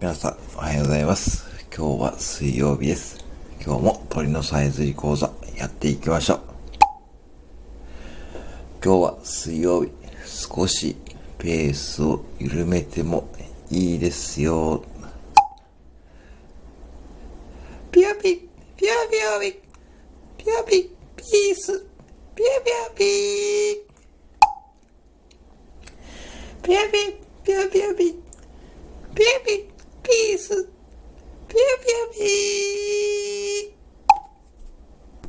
皆さんおはようございます。今日は水曜日です。今日も鳥のさえずり講座やっていきましょう。今日は水曜日、少しペースを緩めてもいいですよ。ピヨピピヨピヨピピヨピピースピヨピヨピピヨピピヨピヨピピヨピピースピヨピヨピ